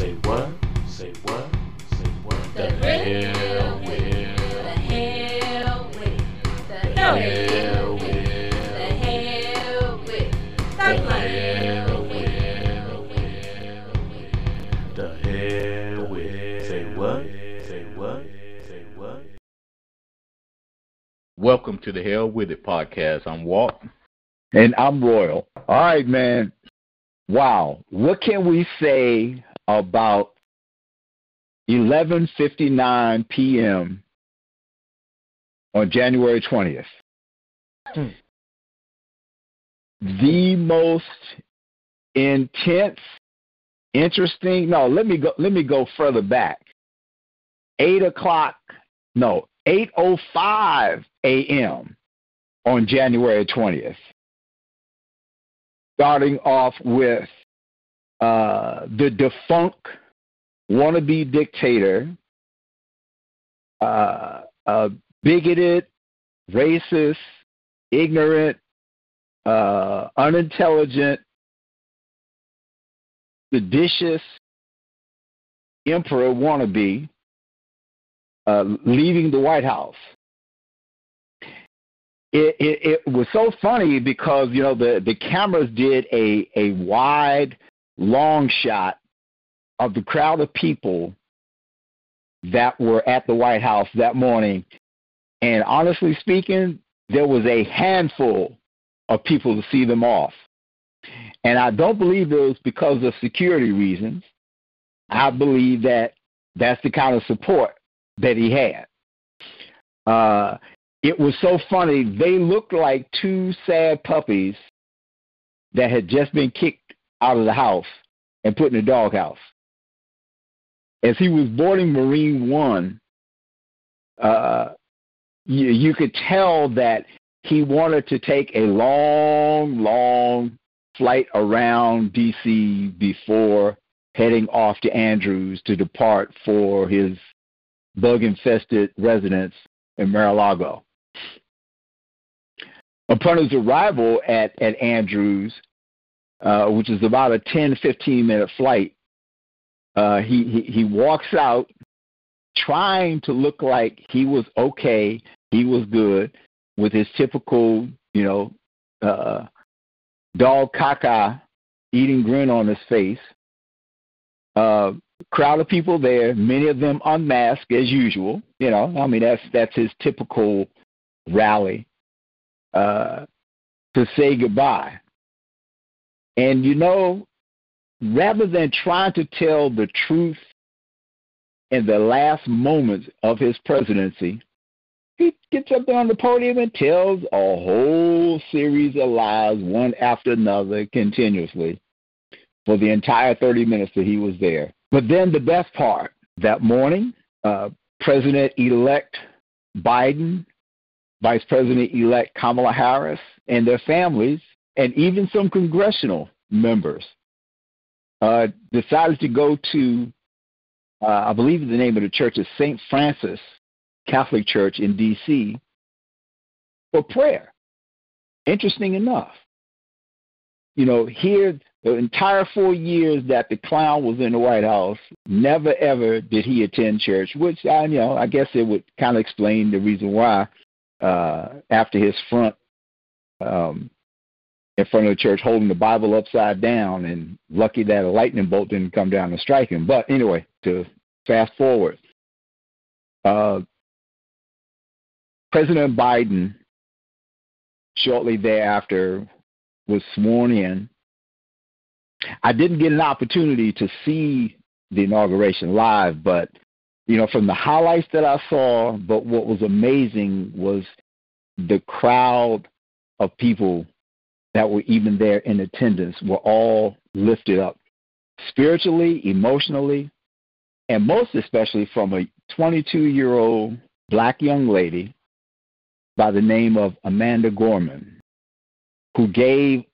Say what? Say what? Say what? The hell with it. The hell with it. The hell with it. The hell with it. The hell with it. The hell with it. Say what? Say what? Say what? Welcome to the Hell With It Podcast. I'm Walt. And I'm Royal. All right, man. Wow. What can we say about 11:59 p.m. on January 20th? The most intense, interesting. No, let me go further back. 8:05 a.m. on January 20th. Starting off with the defunct wannabe dictator, bigoted, racist, ignorant, unintelligent, seditious emperor wannabe leaving the White House. It was so funny because, you know, the cameras did a wide, long shot of the crowd of people that were at the White House that morning. And honestly speaking, there was a handful of people to see them off. And I don't believe it was because of security reasons. I believe that that's the kind of support that he had. It was so funny. They looked like two sad puppies that had just been kicked out of the house and put in a doghouse. As he was boarding Marine One, you could tell that he wanted to take a long, long flight around D.C. before heading off to Andrews to depart for his bug-infested residence in Mar-a-Lago. Upon his arrival at Andrews, which is about a 10-15 minute flight, he walks out trying to look like he was okay, he was good, with his typical, you know, dog caca eating grin on his face. Crowd of people there, many of them unmasked as usual. You know, I mean, that's his typical rally to say goodbye. And, you know, rather than trying to tell the truth in the last moments of his presidency, he gets up there on the podium and tells a whole series of lies, one after another, continuously, for the entire 30 minutes that he was there. But then the best part, that morning, President-elect Biden, Vice President-elect Kamala Harris, and their families, and even some congressional members, decided to go to, I believe the name of the church is St. Francis Catholic Church in D.C., for prayer. Interesting enough. You know, here, the entire 4 years that the clown was in the White House, never, ever did he attend church, which, I guess it would kind of explain the reason why after his front in front of the church holding the Bible upside down, and lucky that a lightning bolt didn't come down and strike him. But anyway, to fast forward, President Biden shortly thereafter was sworn in. I didn't get an opportunity to see the inauguration live, but, you know, from the highlights that I saw, but what was amazing was the crowd of people that were even there in attendance were all lifted up spiritually, emotionally, and most especially from a 22-year-old black young lady by the name of Amanda Gorman, who gave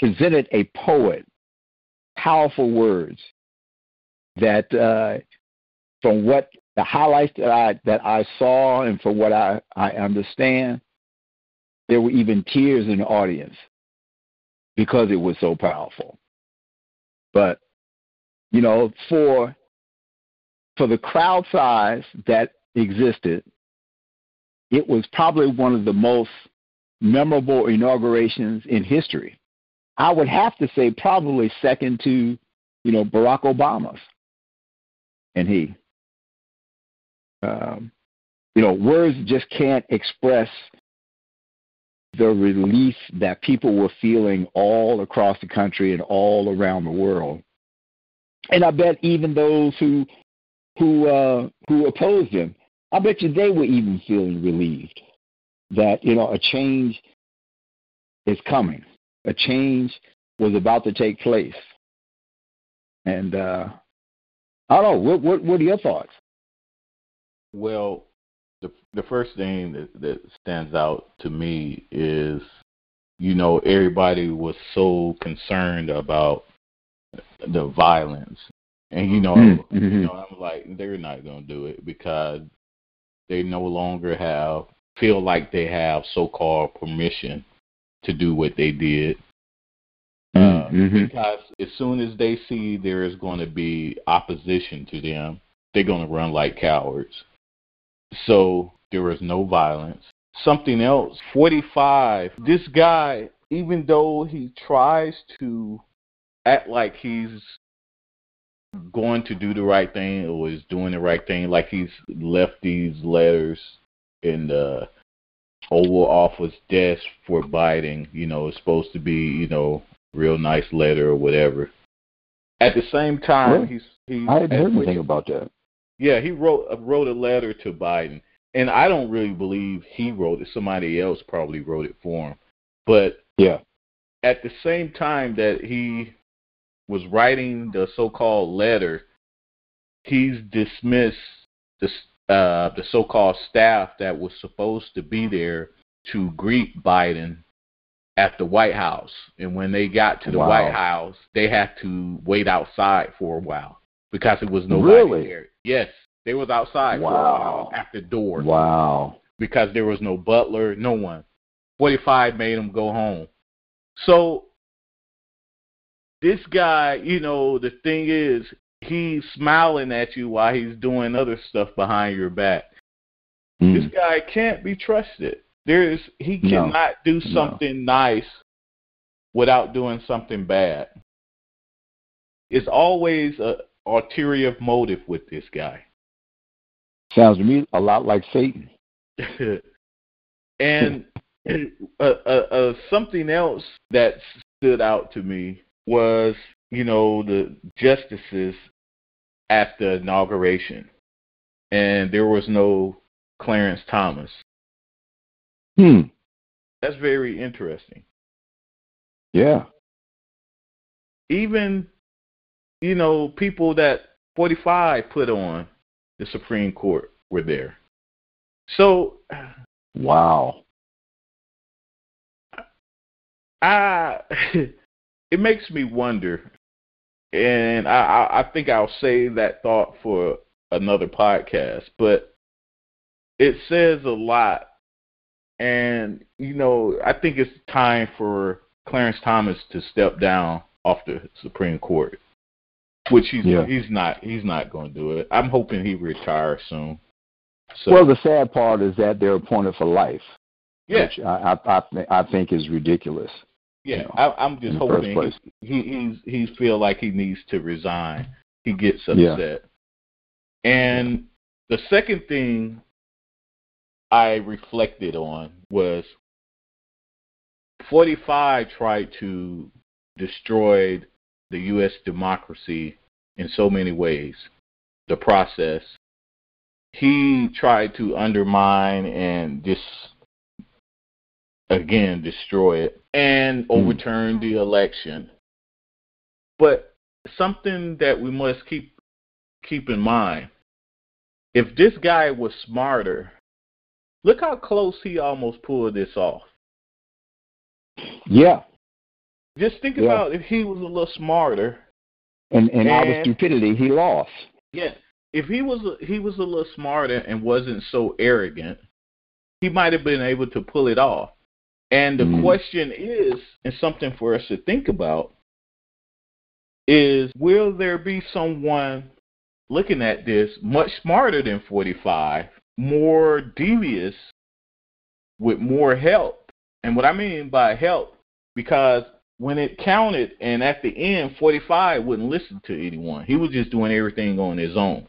presented a poet, powerful words that from what the highlights that I saw and from what I understand, there were even tears in the audience because it was so powerful. But, you know, for the crowd size that existed, it was probably one of the most memorable inaugurations in history. I would have to say probably second to, you know, Barack Obama's. And he, you know, words just can't express the relief that people were feeling all across the country and all around the world. And I bet even those who opposed him, I bet you they were even feeling relieved that, you know, a change is coming. A change was about to take place. And I don't know, what are your thoughts? Well, the first thing that stands out to me is, you know, everybody was so concerned about the violence. And, you know, mm-hmm. you know, I'm like, they're not going to do it because they no longer feel like they have so-called permission to do what they did. Mm-hmm. Because as soon as they see there is going to be opposition to them, they're going to run like cowards. So there was no violence. Something else, 45, this guy, even though he tries to act like he's going to do the right thing or is doing the right thing, like he's left these letters in the Oval Office desk for Biden, you know, it's supposed to be, you know, real nice letter or whatever. At the same time, really? He's I hadn't heard anything about that. Yeah, he wrote a letter to Biden, and I don't really believe he wrote it. Somebody else probably wrote it for him. But yeah, at the same time that he was writing the so-called letter, he's dismissed the so-called staff that was supposed to be there to greet Biden at the White House. And when they got to the wow. White House, they had to wait outside for a while because it was nobody really? There. Yes, they was outside wow. for a while at the door. Wow. Because there was no butler, no one. 45 made them go home. So this guy, you know, the thing is, he's smiling at you while he's doing other stuff behind your back. Mm. This guy can't be trusted. He cannot do something nice without doing something bad. It's always an ulterior motive with this guy. Sounds to me a lot like Satan. And something else that stood out to me was, you know, the justices at the inauguration. And there was no Clarence Thomas. Hmm. That's very interesting. Yeah. Even, you know, people that 45 put on the Supreme Court were there. So, wow. It makes me wonder, and I think I'll save that thought for another podcast, but it says a lot. And, you know, I think it's time for Clarence Thomas to step down off the Supreme Court, which he's not going to do it. I'm hoping he retires soon. So. Well, the sad part is that they're appointed for life, yeah. which I think is ridiculous. Yeah, you know, I'm just hoping he feel like he needs to resign. He gets upset. Yeah. And the second thing I reflected on was 45 tried to destroy the U.S. democracy in so many ways, the process. He tried to undermine and destroy it and overturn the election. But something that we must keep in mind, if this guy was smarter, look how close he almost pulled this off. Yeah. Just think about if he was a little smarter. And out of stupidity, he lost. Yeah. If he was a little smarter and wasn't so arrogant, he might have been able to pull it off. And the question is, and something for us to think about, is, will there be someone looking at this much smarter than 45, more devious, with more help? And what I mean by help, because when it counted and at the end, 45 wouldn't listen to anyone. He was just doing everything on his own.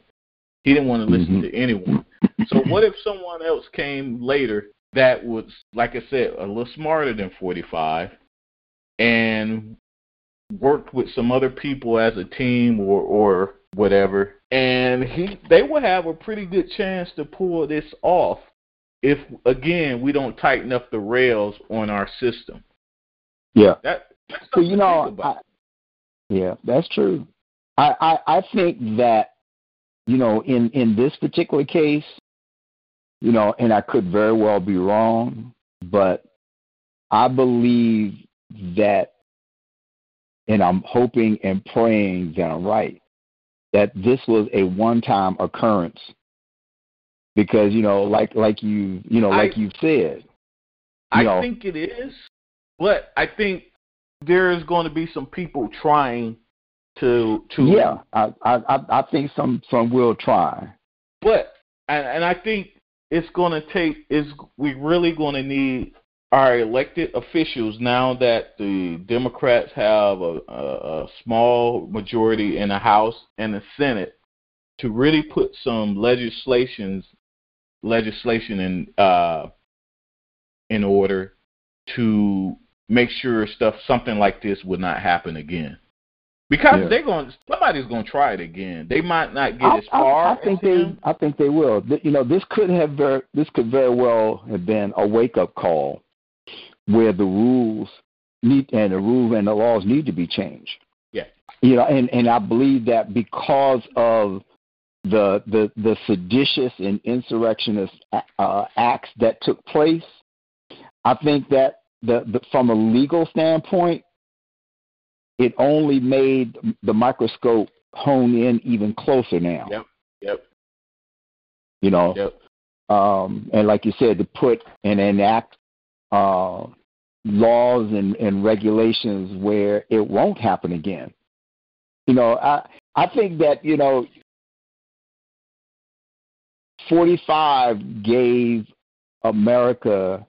He didn't want to listen to anyone. So what if someone else came later that was, like I said, a little smarter than 45 and worked with some other people as a team or whatever, and they will have a pretty good chance to pull this off if, again, we don't tighten up the rails on our system. Yeah. That's so, you know, yeah, that's true. I think that, you know, in this particular case, you know, and I could very well be wrong, but I believe that, and I'm hoping and praying that I'm right, that this was a one-time occurrence. Because, you know, like you've said. I think it is, but I think there's going to be some people trying to. Yeah, I think some will try. But, and I think it's going to we're really going to need our elected officials, now that the Democrats have a small majority in the House and the Senate, to really put some legislation in order to make sure something like this would not happen again. Because somebody's going to try it again. They might not get as far. I think they will. You know, this could very well have been a wake-up call, where the rules need and the laws need to be changed. Yeah. You know, and I believe that because of the seditious and insurrectionist acts that took place, I think that from a legal standpoint, it only made the microscope hone in even closer now. Yep. You know, and like you said, to put and enact laws and regulations where it won't happen again. You know, I think that, you know, 45 gave America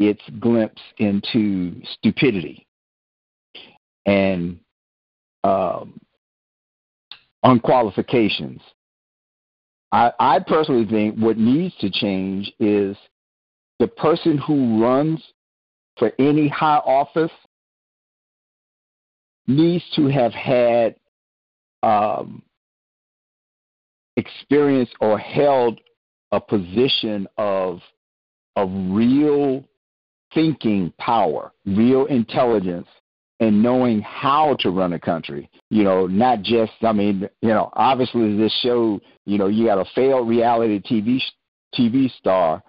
its glimpse into stupidity and unqualifications. I personally think what needs to change is the person who runs for any high office needs to have had experience or held a position of real thinking power, real intelligence, and knowing how to run a country. You know, not just, I mean, you know, obviously this show, you know, you got a failed reality TV star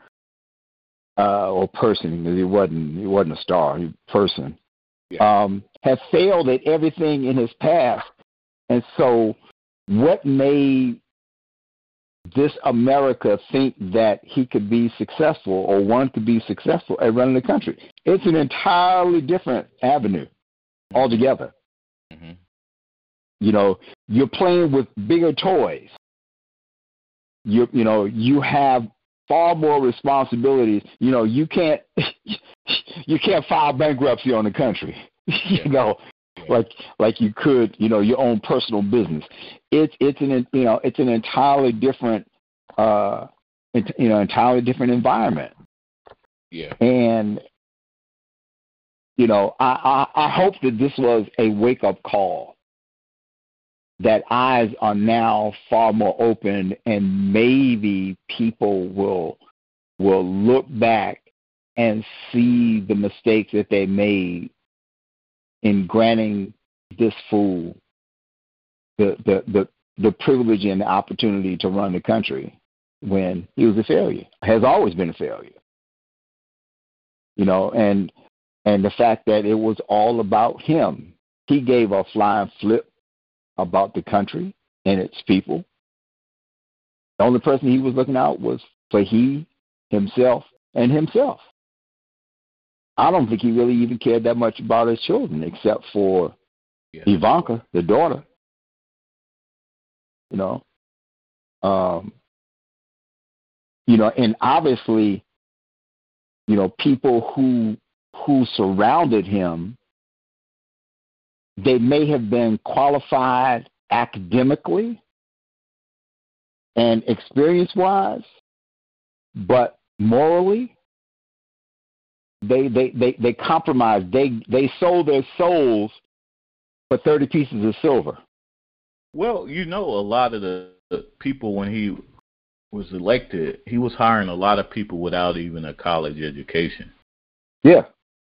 or person, because he wasn't a star, he was a person, has failed at everything in his past. And so what made this America think that he could be successful, or one could be successful at running the country? It's an entirely different avenue altogether. Mm-hmm. You know, you're playing with bigger toys. You know, you have far more responsibilities. You know, you can't file bankruptcy on the country. You know, like you could, you know, your own personal business. It's an entirely different entirely different environment. Yeah. And you know, I hope that this was a wake-up call, that eyes are now far more open, and maybe people will look back and see the mistakes that they made in granting this fool the privilege and the opportunity to run the country when he was a failure, has always been a failure. You know, and the fact that it was all about him. He gave a flying flip about the country and its people. The only person he was looking out was for himself. I don't think he really even cared that much about his children, except for Yeah. Ivanka, the daughter, and obviously, people who surrounded him, they may have been qualified academically and experience-wise, but morally, they compromised. They sold their souls for 30 pieces of silver. Well, a lot of the people when he was elected, he was hiring a lot of people without even a college education. Yeah,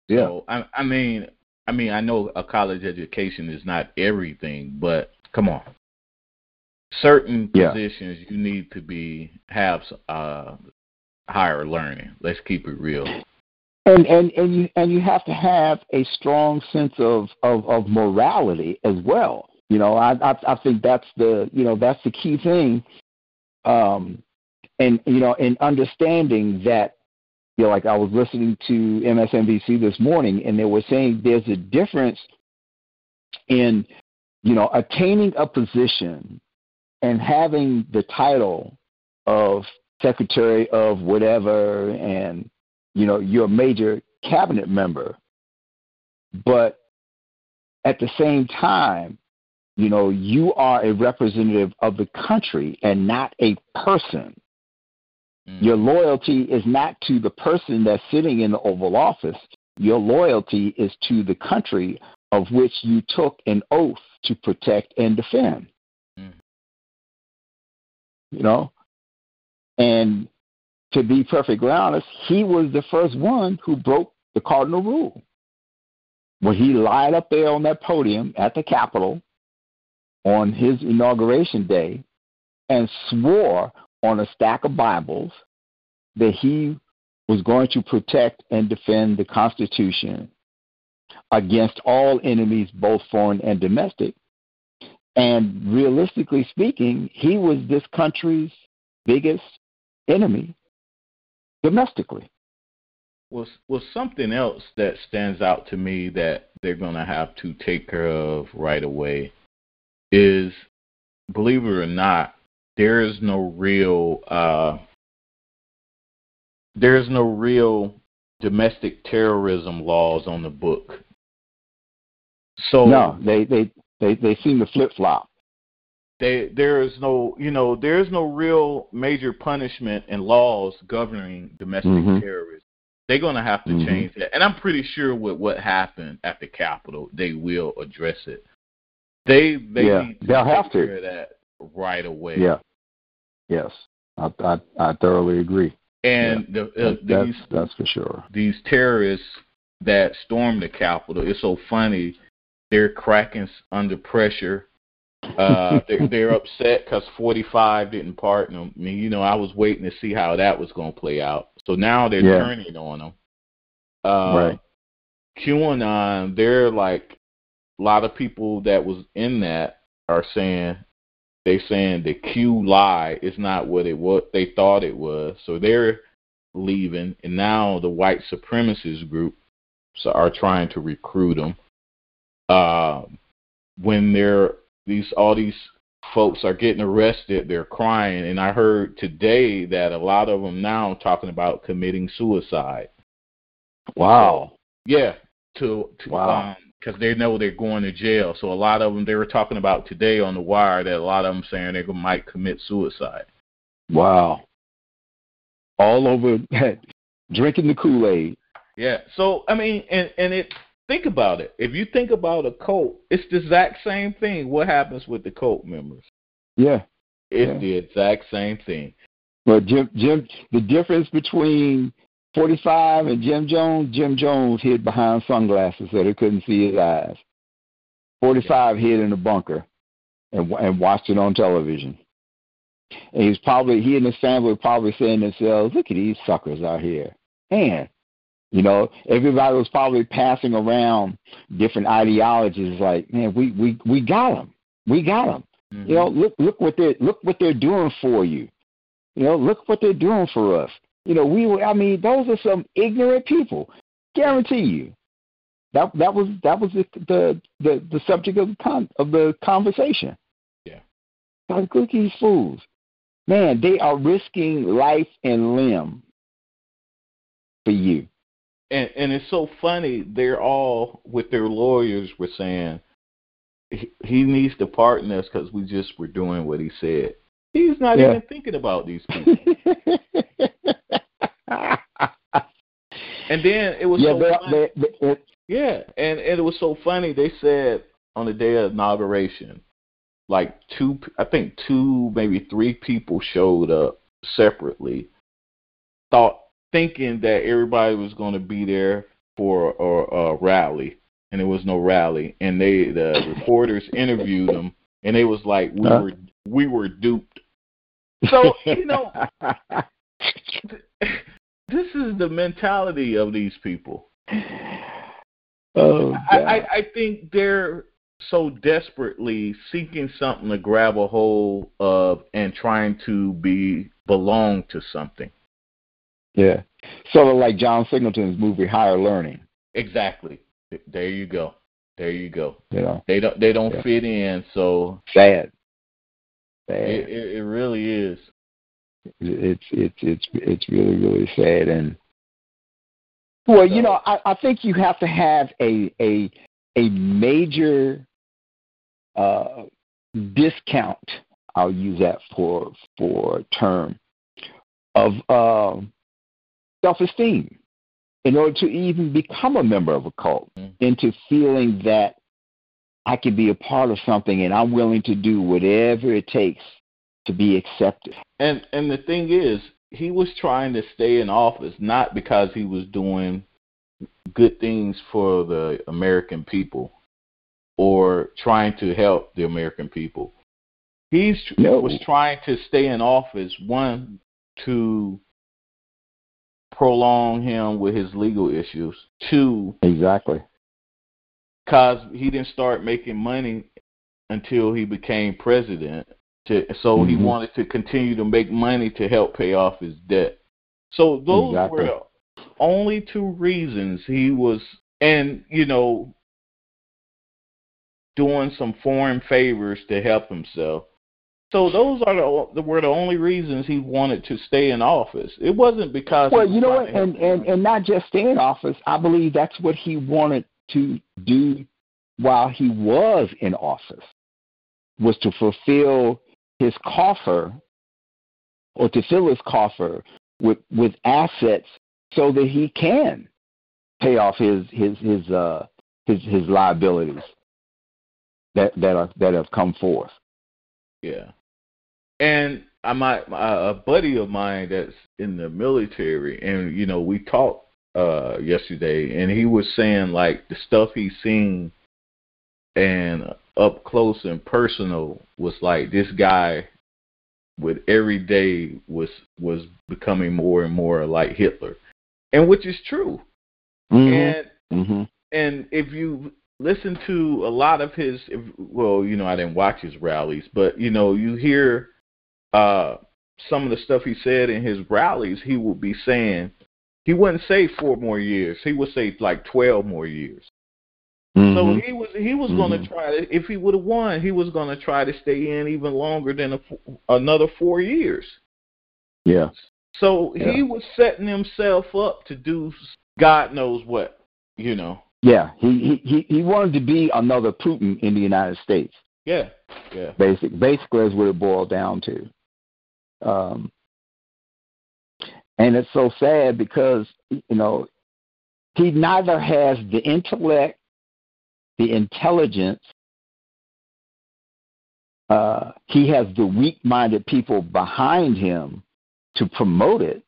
yeah. So, I mean, I know a college education is not everything, but come on. Certain positions you need to have higher learning. Let's keep it real. And you have to have a strong sense of morality as well. I think that's that's the key thing. And understanding that, like I was listening to MSNBC this morning, and they were saying there's a difference in, attaining a position and having the title of secretary of whatever and, you're a major cabinet member. But at the same time, you are a representative of the country and not a person. Mm. Your loyalty is not to the person that's sitting in the Oval Office. Your loyalty is to the country of which you took an oath to protect and defend. Mm. And to be perfectly honest, he was the first one who broke the cardinal rule. When he lied up there on that podium at the Capitol, on his inauguration day, and swore on a stack of Bibles that he was going to protect and defend the Constitution against all enemies, both foreign and domestic. And realistically speaking, he was this country's biggest enemy domestically. Well, something else that stands out to me that they're going to have to take care of right away is, believe it or not, there is no real domestic terrorism laws on the book. So no, they seem to flip flop. There is no real major punishment and laws governing domestic terrorism. They're going to have to change that, and I'm pretty sure with what happened at the Capitol, they will address it. They'll have to hear that right away. Yeah. Yes, I thoroughly agree. And that's for sure. These terrorists that stormed the Capitol, it's so funny. They're cracking under pressure. They're upset because 45 didn't pardon them. I mean, I was waiting to see how that was going to play out. So now they're turning on them. Right. QAnon, they're like. A lot of people that was in that are saying the Q lie is not what they thought it was. So they're leaving, and now the white supremacist groups are trying to recruit them. When all these folks are getting arrested, they're crying, and I heard today that a lot of them now are talking about committing suicide. Wow. Yeah. Because they know they're going to jail. So a lot of them, they were talking about today on The Wire that a lot of them saying they might commit suicide. Wow. All over drinking the Kool-Aid. Yeah. So, I mean, think about it. If you think about a cult, it's the exact same thing. What happens with the cult members? Yeah. It's the exact same thing. But Jim, the difference between 45 and Jim Jones hid behind sunglasses so they couldn't see his eyes. 45 hid in a bunker and watched it on television. And he and his family were probably saying to themselves, look at these suckers out here. And, everybody was probably passing around different ideologies like, man, we got them. We got them. Mm-hmm. Look what they're doing for you. Look what they're doing for us. Those are some ignorant people. Guarantee you. That was the subject of the conversation. Yeah. Like, look at these fools. Man, they are risking life and limb for you. And it's so funny. They're all, with their lawyers, were saying, he needs to pardon us because we just were doing what he said. He's not even thinking about these people. And then it was and it was so funny. They said on the day of inauguration, like two, maybe three people showed up separately, thinking that everybody was going to be there for a rally, and there was no rally. And the reporters interviewed them, and they was like, we were duped. So, you know, this is the mentality of these people. Oh, I think they're so desperately seeking something to grab a hold of and trying to belong to something. Yeah. Sort of like John Singleton's movie Higher Learning. Exactly. There you go. There you go. Yeah. They don't fit in, so sad. It really is. It's really, really sad. And well, you know, I think you have to have a major discount. I'll use that for a term of self-esteem in order to even become a member of a cult, into feeling that I can be a part of something and I'm willing to do whatever it takes to be accepted. And the thing is, he was trying to stay in office not because he was doing good things for the American people or trying to help the American people. He was trying to stay in office, one, to prolong him with his legal issues, two, exactly, because he didn't start making money until he became president. He wanted to continue to make money to help pay off his debt. So those were only two reasons he was, and, you know, doing some foreign favors to help himself. So those were the only reasons he wanted to stay in office. It wasn't because... Well, you know what, and not just stay in office. I believe that's what he wanted to do while he was in office, was to fulfill his coffer, or to fill his coffer with assets so that he can pay off his liabilities that have come forth. Yeah. And a buddy of mine that's in the military, and, you know, we talked yesterday, and he was saying, like, the stuff he's seen and up close and personal was like, this guy with every day was becoming more and more like Hitler, and which is true. And if you listen to a lot of his, well, you know, I didn't watch his rallies, but, you know, you hear some of the stuff he said in his rallies. He would be saying, he wouldn't say 4 more years. He would say like 12 more years. So he was going to try to, if he would have won, he was going to try to stay in even longer than another 4 years. Yeah. So he was setting himself up to do God knows what, you know. Yeah, he wanted to be another Putin in the United States. Yeah, yeah. Basically, that's what it boiled down to. And it's so sad because, you know, he neither has the intellect, the intelligence, he has the weak-minded people behind him to promote it,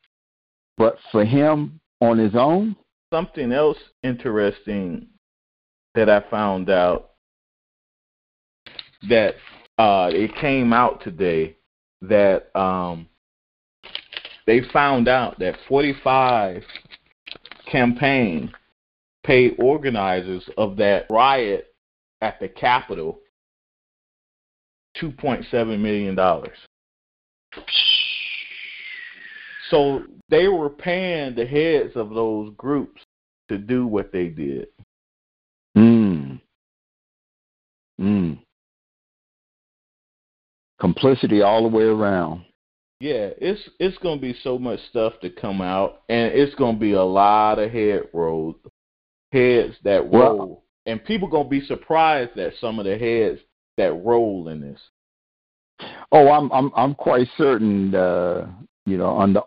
but for him on his own. Something else interesting that I found out, that it came out today that they found out that 45 campaign paid organizers of that riot at the Capitol $2.7 million. So they were paying the heads of those groups to do what they did. Complicity all the way around. Yeah, it's going to be so much stuff to come out, and it's going to be a lot of heads that roll. Well, and people going to be surprised at some of the heads that roll in this. Oh, I'm quite certain, under the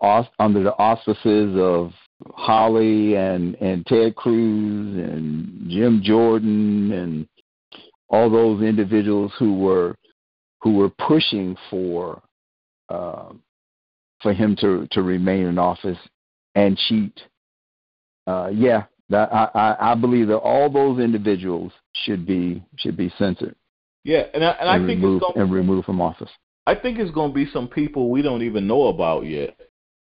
auspices of Holly and Ted Cruz and Jim Jordan and all those individuals who were pushing for him to remain in office and cheat. I believe that all those individuals should be censored. Yeah, and I think removed from office. I think it's going to be some people we don't even know about yet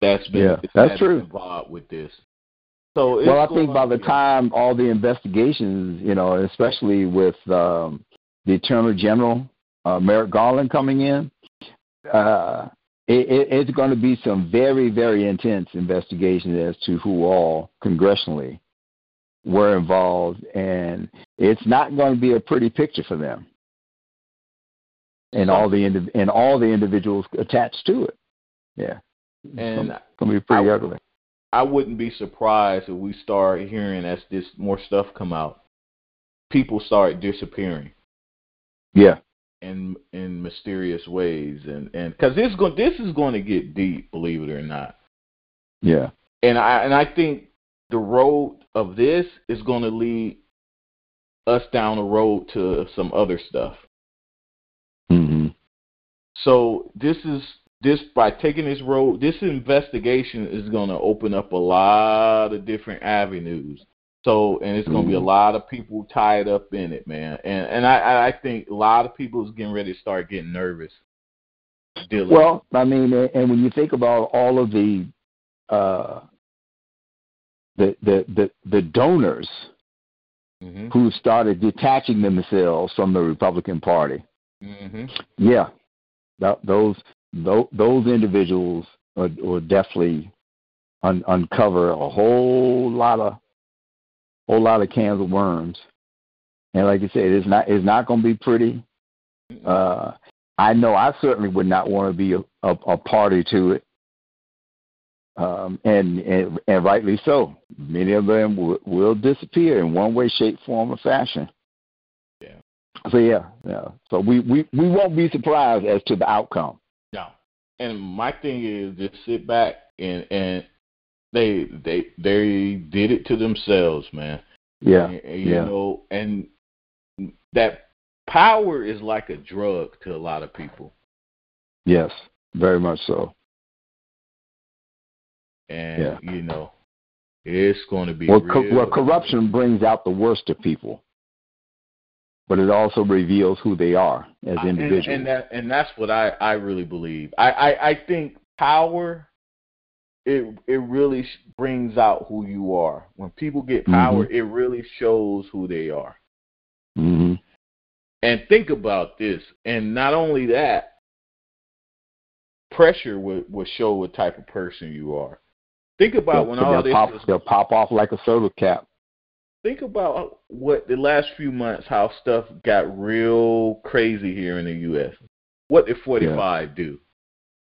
that's been involved with this. So I think by the time all the investigations, especially with the Attorney General Merrick Garland coming in, it's going to be some very, very intense investigation as to who all congressionally were involved, and it's not going to be a pretty picture for them and all the individuals attached to it. Yeah, and it's going to be pretty ugly. I wouldn't be surprised if we start hearing, as this more stuff come out, people start disappearing. Yeah. In mysterious ways, and because this is going to get deep, believe it or not. Yeah. And I think the road of this is going to lead us down a road to some other stuff. Mm-hmm. So by taking this road, this investigation is going to open up a lot of different avenues. So, and it's going to be a lot of people tied up in it, man. And I think a lot of people is getting ready to start getting nervous. Well, I mean, and when you think about all of the donors who started detaching themselves from the Republican Party, yeah, those individuals will definitely uncover a whole lot of cans of worms, and like you said, it's not going to be pretty. I know I certainly would not want to be a party to it, and rightly so. Many of them will disappear in one way, shape, form, or fashion. Yeah. So yeah. So we won't be surprised as to the outcome. No. And my thing is just sit back and. They did it to themselves, man. Yeah, and that power is like a drug to a lot of people. Yes, very much so. And it's going to be corruption brings out the worst of people, but it also reveals who they are as individuals. And that's what I really believe. I think power. It really brings out who you are. When people get power, it really shows who they are. Mm-hmm. And think about this. And not only that, pressure will show what type of person you are. Think about they'll pop off like a soda cap. Think about what the last few months, how stuff got real crazy here in the U.S. What did 45 do?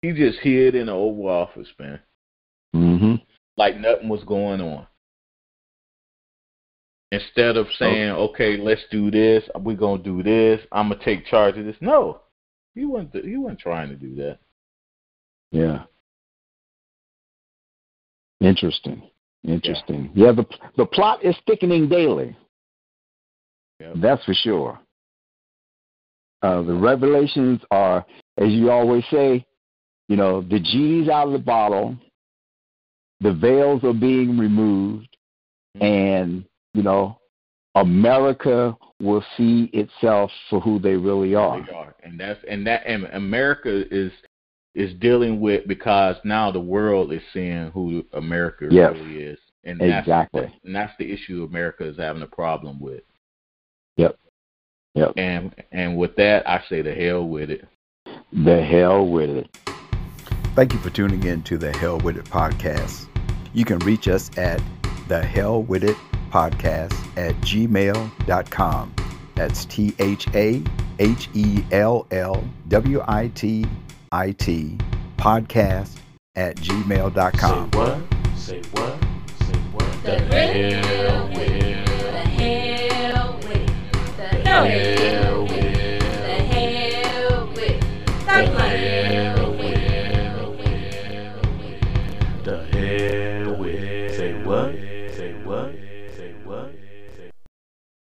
He just hid in the Oval Office, man. Like nothing was going on. Instead of saying, okay, let's do this, we're going to do this, I'm going to take charge of this. No, he wasn't trying to do that. Yeah. Interesting. Yeah, the plot is thickening daily. Yep. That's for sure. The revelations are, as you always say, the genie's out of the bottle. The veils are being removed, and, America will see itself for who they really are. They are. And America is dealing with, because now the world is seeing who America really is. And exactly. That's the issue America is having a problem with. Yep. And with that, I say the hell with it. The hell with it. Thank you for tuning in to the Hell With It Podcast. You can reach us at thehellwithitpodcast@gmail.com. That's thahellwittit podcast@gmail.com. Say what? The hell with it. The hell with it. The hell with it. The hell with it. The hell with it. The hell with it. Say what?